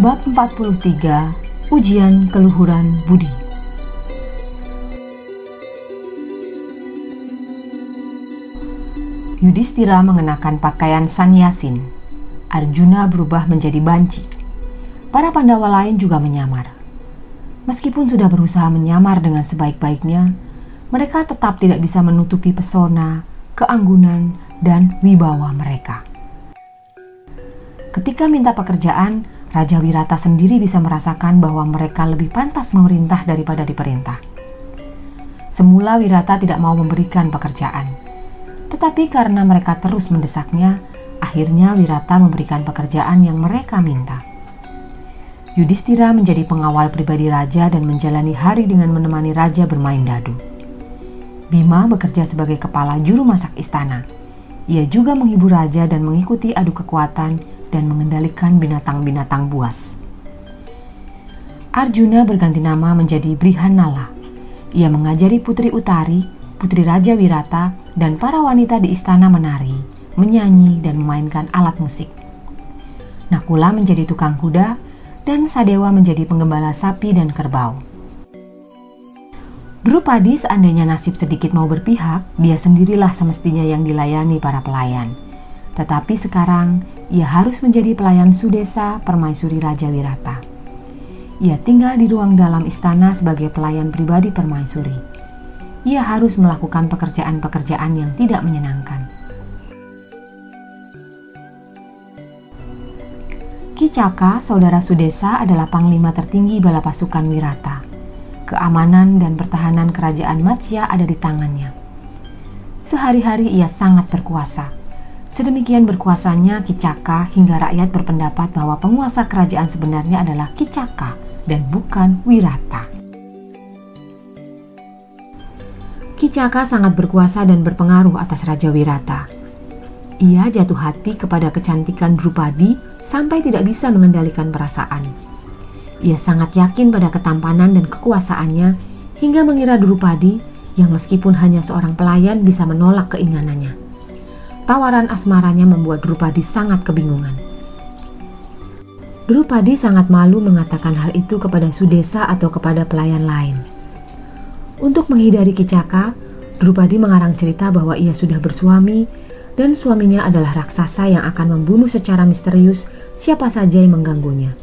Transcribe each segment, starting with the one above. Bab 43, Ujian Keluhuran Budi. Yudhistira mengenakan pakaian sanyasin. Arjuna berubah menjadi banci. Para Pandawa lain juga menyamar. Meskipun sudah berusaha menyamar dengan sebaik-baiknya, mereka tetap tidak bisa menutupi pesona, keanggunan, dan wibawa mereka. Ketika minta pekerjaan, Raja Wirata sendiri bisa merasakan bahwa mereka lebih pantas memerintah daripada diperintah. Semula Wirata tidak mau memberikan pekerjaan. Tetapi karena mereka terus mendesaknya, akhirnya Wirata memberikan pekerjaan yang mereka minta. Yudhistira menjadi pengawal pribadi Raja dan menjalani hari dengan menemani Raja bermain dadu. Bima bekerja sebagai kepala juru masak istana. Ia juga menghibur Raja dan mengikuti adu kekuatan dan mengendalikan binatang-binatang buas. Arjuna berganti nama menjadi Brihannala. Ia mengajari Putri Utari, putri Raja Wirata, dan para wanita di istana menari, menyanyi, dan memainkan alat musik. Nakula menjadi tukang kuda, dan Sadewa menjadi penggembala sapi dan kerbau. Drupadi seandainya nasib sedikit mau berpihak, dia sendirilah semestinya yang dilayani para pelayan. Tetapi sekarang, ia harus menjadi pelayan Sudesa, permaisuri Raja Wirata. Ia tinggal di ruang dalam istana sebagai pelayan pribadi permaisuri. Ia harus melakukan pekerjaan-pekerjaan yang tidak menyenangkan. Kicaka, saudara Sudesa, adalah panglima tertinggi bala pasukan Wirata. Keamanan dan pertahanan kerajaan Matsya ada di tangannya. Sehari-hari ia sangat berkuasa. Sedemikian berkuasanya Kicaka hingga rakyat berpendapat bahwa penguasa kerajaan sebenarnya adalah Kicaka dan bukan Wirata. Kicaka sangat berkuasa dan berpengaruh atas Raja Wirata. Ia jatuh hati kepada kecantikan Drupadi sampai tidak bisa mengendalikan perasaan. Ia sangat yakin pada ketampanan dan kekuasaannya hingga mengira Drupadi yang meskipun hanya seorang pelayan bisa menolak keinginannya. Tawaran asmaranya membuat Drupadi sangat kebingungan. Drupadi sangat malu mengatakan hal itu kepada Sudesa atau kepada pelayan lain. Untuk menghindari Kicaka, Drupadi mengarang cerita bahwa ia sudah bersuami dan suaminya adalah raksasa yang akan membunuh secara misterius siapa saja yang mengganggunya.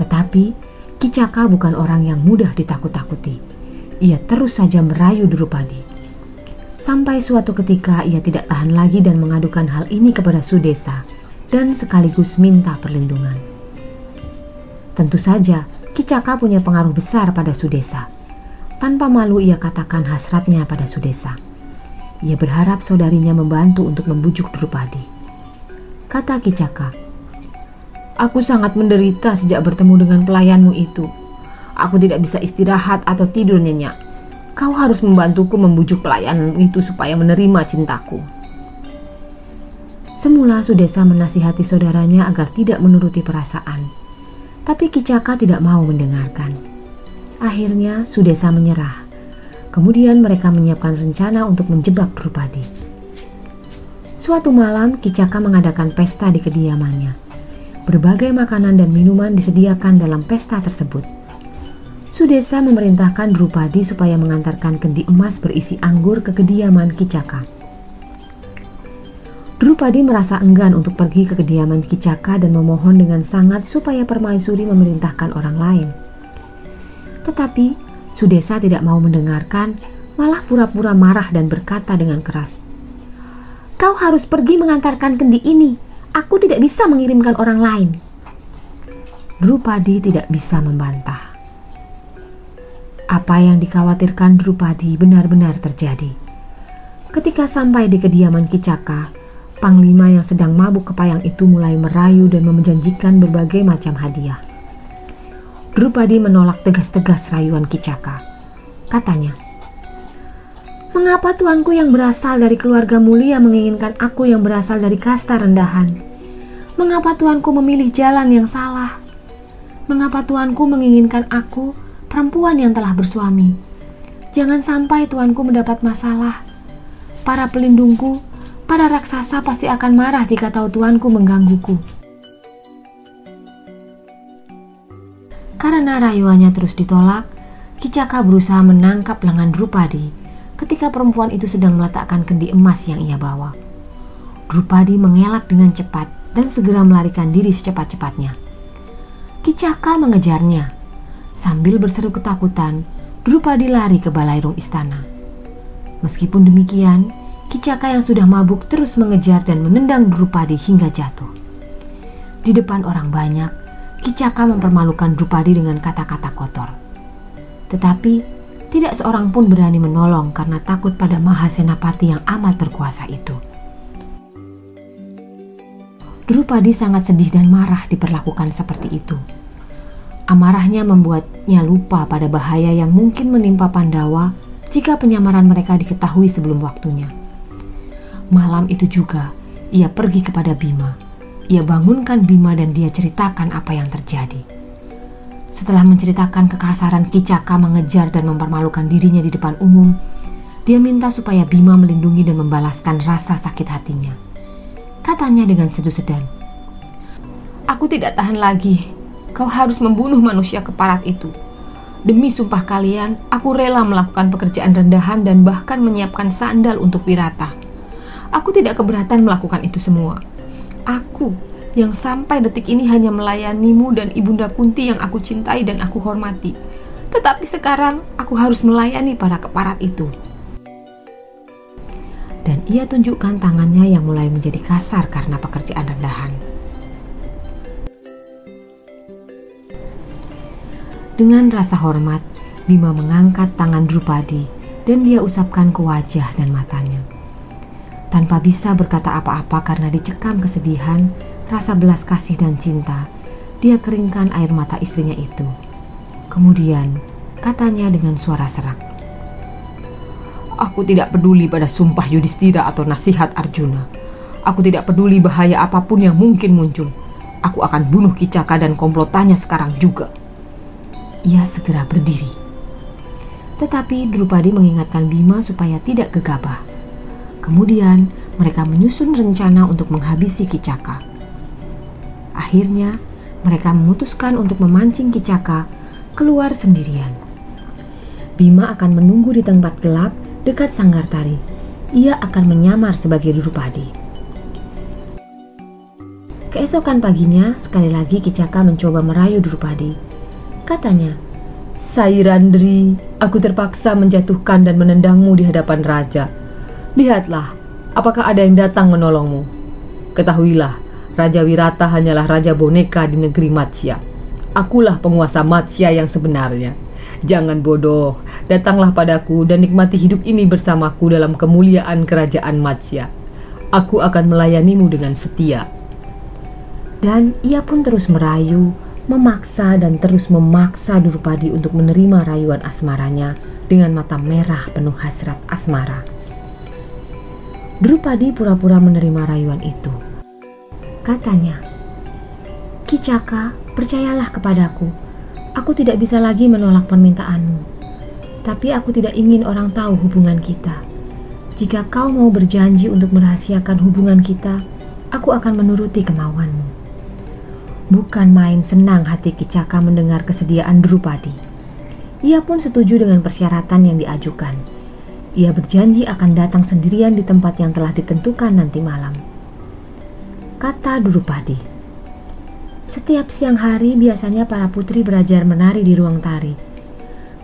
Tetapi, Kicaka bukan orang yang mudah ditakut-takuti. Ia terus saja merayu Drupadi. Sampai suatu ketika ia tidak tahan lagi dan mengadukan hal ini kepada Sudesa dan sekaligus minta perlindungan. Tentu saja, Kicaka punya pengaruh besar pada Sudesa. Tanpa malu ia katakan hasratnya pada Sudesa. Ia berharap saudarinya membantu untuk membujuk Drupadi. Kata Kicaka, "Aku sangat menderita sejak bertemu dengan pelayanmu itu. Aku tidak bisa istirahat atau tidur nyenyak. Kau harus membantuku membujuk pelayanmu itu supaya menerima cintaku." Semula Sudesa menasihati saudaranya agar tidak menuruti perasaan. Tapi Kicaka tidak mau mendengarkan. Akhirnya Sudesa menyerah. Kemudian mereka menyiapkan rencana untuk menjebak Drupadi. Suatu malam Kicaka mengadakan pesta di kediamannya. Berbagai makanan dan minuman disediakan dalam pesta tersebut. Sudesa memerintahkan Drupadi supaya mengantarkan kendi emas berisi anggur ke kediaman Kicaka. Drupadi merasa enggan untuk pergi ke kediaman Kicaka dan memohon dengan sangat supaya permaisuri memerintahkan orang lain. Tetapi, Sudesa tidak mau mendengarkan, malah pura-pura marah dan berkata dengan keras, "Kau harus pergi mengantarkan kendi ini. Aku tidak bisa mengirimkan orang lain." Drupadi tidak bisa membantah. Apa yang dikhawatirkan Drupadi benar-benar terjadi. Ketika sampai di kediaman Kicaka, panglima yang sedang mabuk kepayang itu mulai merayu dan menjanjikan berbagai macam hadiah. Drupadi menolak tegas-tegas rayuan Kicaka. Katanya, "Mengapa tuanku yang berasal dari keluarga mulia menginginkan aku yang berasal dari kasta rendahan? Mengapa tuanku memilih jalan yang salah? Mengapa tuanku menginginkan aku perempuan yang telah bersuami? Jangan sampai tuanku mendapat masalah. Para pelindungku, para raksasa pasti akan marah jika tahu tuanku menggangguku." Karena rayuannya terus ditolak, Kicaka berusaha menangkap lengan Drupadi ketika perempuan itu sedang meletakkan kendi emas yang ia bawa. Drupadi mengelak dengan cepat dan segera melarikan diri secepat-cepatnya. Kicaka mengejarnya. Sambil berseru ketakutan, Drupadi lari ke balai rung istana. Meskipun demikian, Kicaka yang sudah mabuk terus mengejar dan menendang Drupadi hingga jatuh. Di depan orang banyak, Kicaka mempermalukan Drupadi dengan kata-kata kotor. Tetapi, tidak seorang pun berani menolong karena takut pada Mahasenapati yang amat berkuasa itu. Drupadi sangat sedih dan marah diperlakukan seperti itu. Amarahnya membuatnya lupa pada bahaya yang mungkin menimpa Pandawa jika penyamaran mereka diketahui sebelum waktunya. Malam itu juga, ia pergi kepada Bima. Ia bangunkan Bima dan dia ceritakan apa yang terjadi. Setelah menceritakan kekasaran Kicaka mengejar dan mempermalukan dirinya di depan umum, dia minta supaya Bima melindungi dan membalaskan rasa sakit hatinya. Katanya dengan sedu sedan, "Aku tidak tahan lagi. Kau harus membunuh manusia keparat itu. Demi sumpah kalian, aku rela melakukan pekerjaan rendahan dan bahkan menyiapkan sandal untuk Wirata. Aku tidak keberatan melakukan itu semua. Aku yang sampai detik ini hanya melayanimu dan Ibunda Kunti yang aku cintai dan aku hormati. Tetapi sekarang aku harus melayani para keparat itu." Dan ia tunjukkan tangannya yang mulai menjadi kasar karena pekerjaan rendahan. Dengan rasa hormat, Bima mengangkat tangan Drupadi dan dia usapkan ke wajah dan matanya. Tanpa bisa berkata apa-apa karena dicekam kesedihan, rasa belas kasih dan cinta, dia keringkan air mata istrinya itu. Kemudian, katanya dengan suara serak, "Aku tidak peduli pada sumpah Yudhistira atau nasihat Arjuna. Aku tidak peduli bahaya apapun yang mungkin muncul. Aku akan bunuh Kicaka dan komplotannya sekarang juga." Ia segera berdiri. Tetapi Drupadi mengingatkan Bima supaya tidak gegabah. Kemudian mereka menyusun rencana untuk menghabisi Kicaka. Akhirnya mereka memutuskan untuk memancing Kicaka keluar sendirian. Bima akan menunggu di tempat gelap dekat sanggar tari. Ia akan menyamar sebagai Drupadi. Keesokan paginya, sekali lagi Kicaka mencoba merayu Drupadi. Katanya, "Sairandri, aku terpaksa menjatuhkan dan menendangmu di hadapan raja. Lihatlah, apakah ada yang datang menolongmu? Ketahuilah, Raja Wirata hanyalah raja boneka di negeri Matsya. Akulah penguasa Matsya yang sebenarnya. Jangan bodoh, datanglah padaku dan nikmati hidup ini bersamaku dalam kemuliaan kerajaan Matsya. Aku akan melayanimu dengan setia." Dan ia pun terus merayu, memaksa dan terus memaksa Drupadi untuk menerima rayuan asmaranya dengan mata merah penuh hasrat asmara. Drupadi pura-pura menerima rayuan itu. Katanya, "Kicaka, percayalah kepadaku. Aku tidak bisa lagi menolak permintaanmu. Tapi aku tidak ingin orang tahu hubungan kita. Jika kau mau berjanji untuk merahasiakan hubungan kita, aku akan menuruti kemauanmu." Bukan main senang hati Kicaka mendengar kesediaan Drupadi. Ia pun setuju dengan persyaratan yang diajukan. Ia berjanji akan datang sendirian di tempat yang telah ditentukan nanti malam. Kata Drupadi, "Setiap siang hari biasanya para putri belajar menari di ruang tari.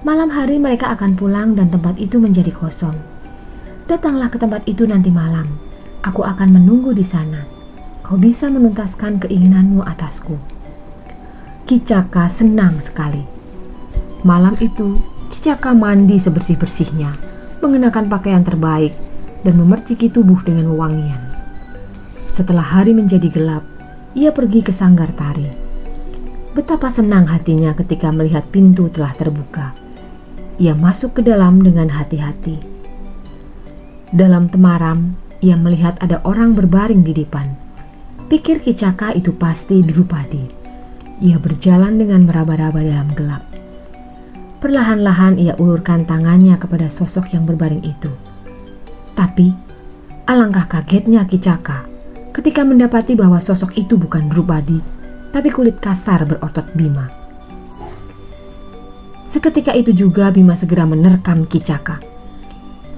Malam hari mereka akan pulang dan tempat itu menjadi kosong. Datanglah ke tempat itu nanti malam. Aku akan menunggu di sana. Kau bisa menuntaskan keinginanmu atasku." Kicaka senang sekali. Malam itu, Kicaka mandi sebersih-bersihnya, mengenakan pakaian terbaik, dan memerciki tubuh dengan wewangian. Setelah hari menjadi gelap, ia pergi ke sanggar tari. Betapa senang hatinya ketika melihat pintu telah terbuka. Ia masuk ke dalam dengan hati-hati. Dalam temaram, ia melihat ada orang berbaring di depan. Pikir Kicaka itu pasti Drupadi. Ia berjalan dengan meraba-raba dalam gelap. Perlahan-lahan ia ulurkan tangannya kepada sosok yang berbaring itu. Tapi, alangkah kagetnya Kicaka ketika mendapati bahwa sosok itu bukan Drupadi, tapi kulit kasar berotot Bima. Seketika itu juga Bima segera menerkam Kicaka.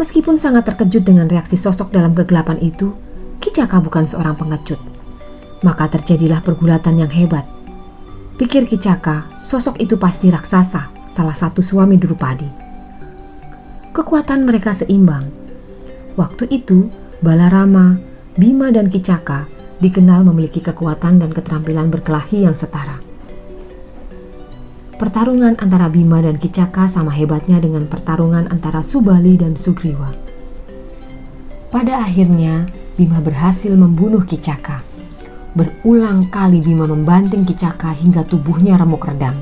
Meskipun sangat terkejut dengan reaksi sosok dalam kegelapan itu, Kicaka bukan seorang pengecut. Maka terjadilah pergulatan yang hebat. Pikir Kicaka, sosok itu pasti raksasa, salah satu suami Drupadi. Kekuatan mereka seimbang. Waktu itu, Balarama, Bima, dan Kicaka dikenal memiliki kekuatan dan keterampilan berkelahi yang setara. Pertarungan antara Bima dan Kicaka sama hebatnya dengan pertarungan antara Subali dan Sugriwa. Pada akhirnya, Bima berhasil membunuh Kicaka. Berulang kali Bima membanting Kicaka hingga tubuhnya remuk redam.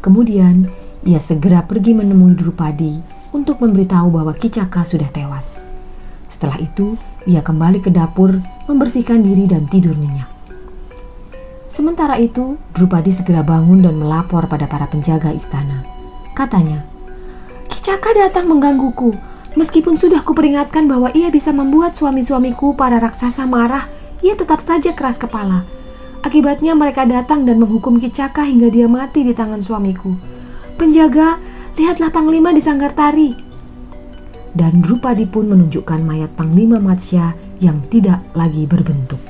Kemudian, ia segera pergi menemui Drupadi untuk memberitahu bahwa Kicaka sudah tewas. Setelah itu, ia kembali ke dapur, membersihkan diri dan tidur nyenyak. Sementara itu, Drupadi segera bangun dan melapor pada para penjaga istana. Katanya, "Kicaka datang menggangguku. Meskipun sudah kuperingatkan bahwa ia bisa membuat suami-suamiku para raksasa marah, ia tetap saja keras kepala. Akibatnya mereka datang dan menghukum Kicaka hingga dia mati di tangan suamiku. Penjaga, lihatlah Panglima di sanggar tari." Dan Drupadi pun menunjukkan mayat Panglima Matsya yang tidak lagi berbentuk.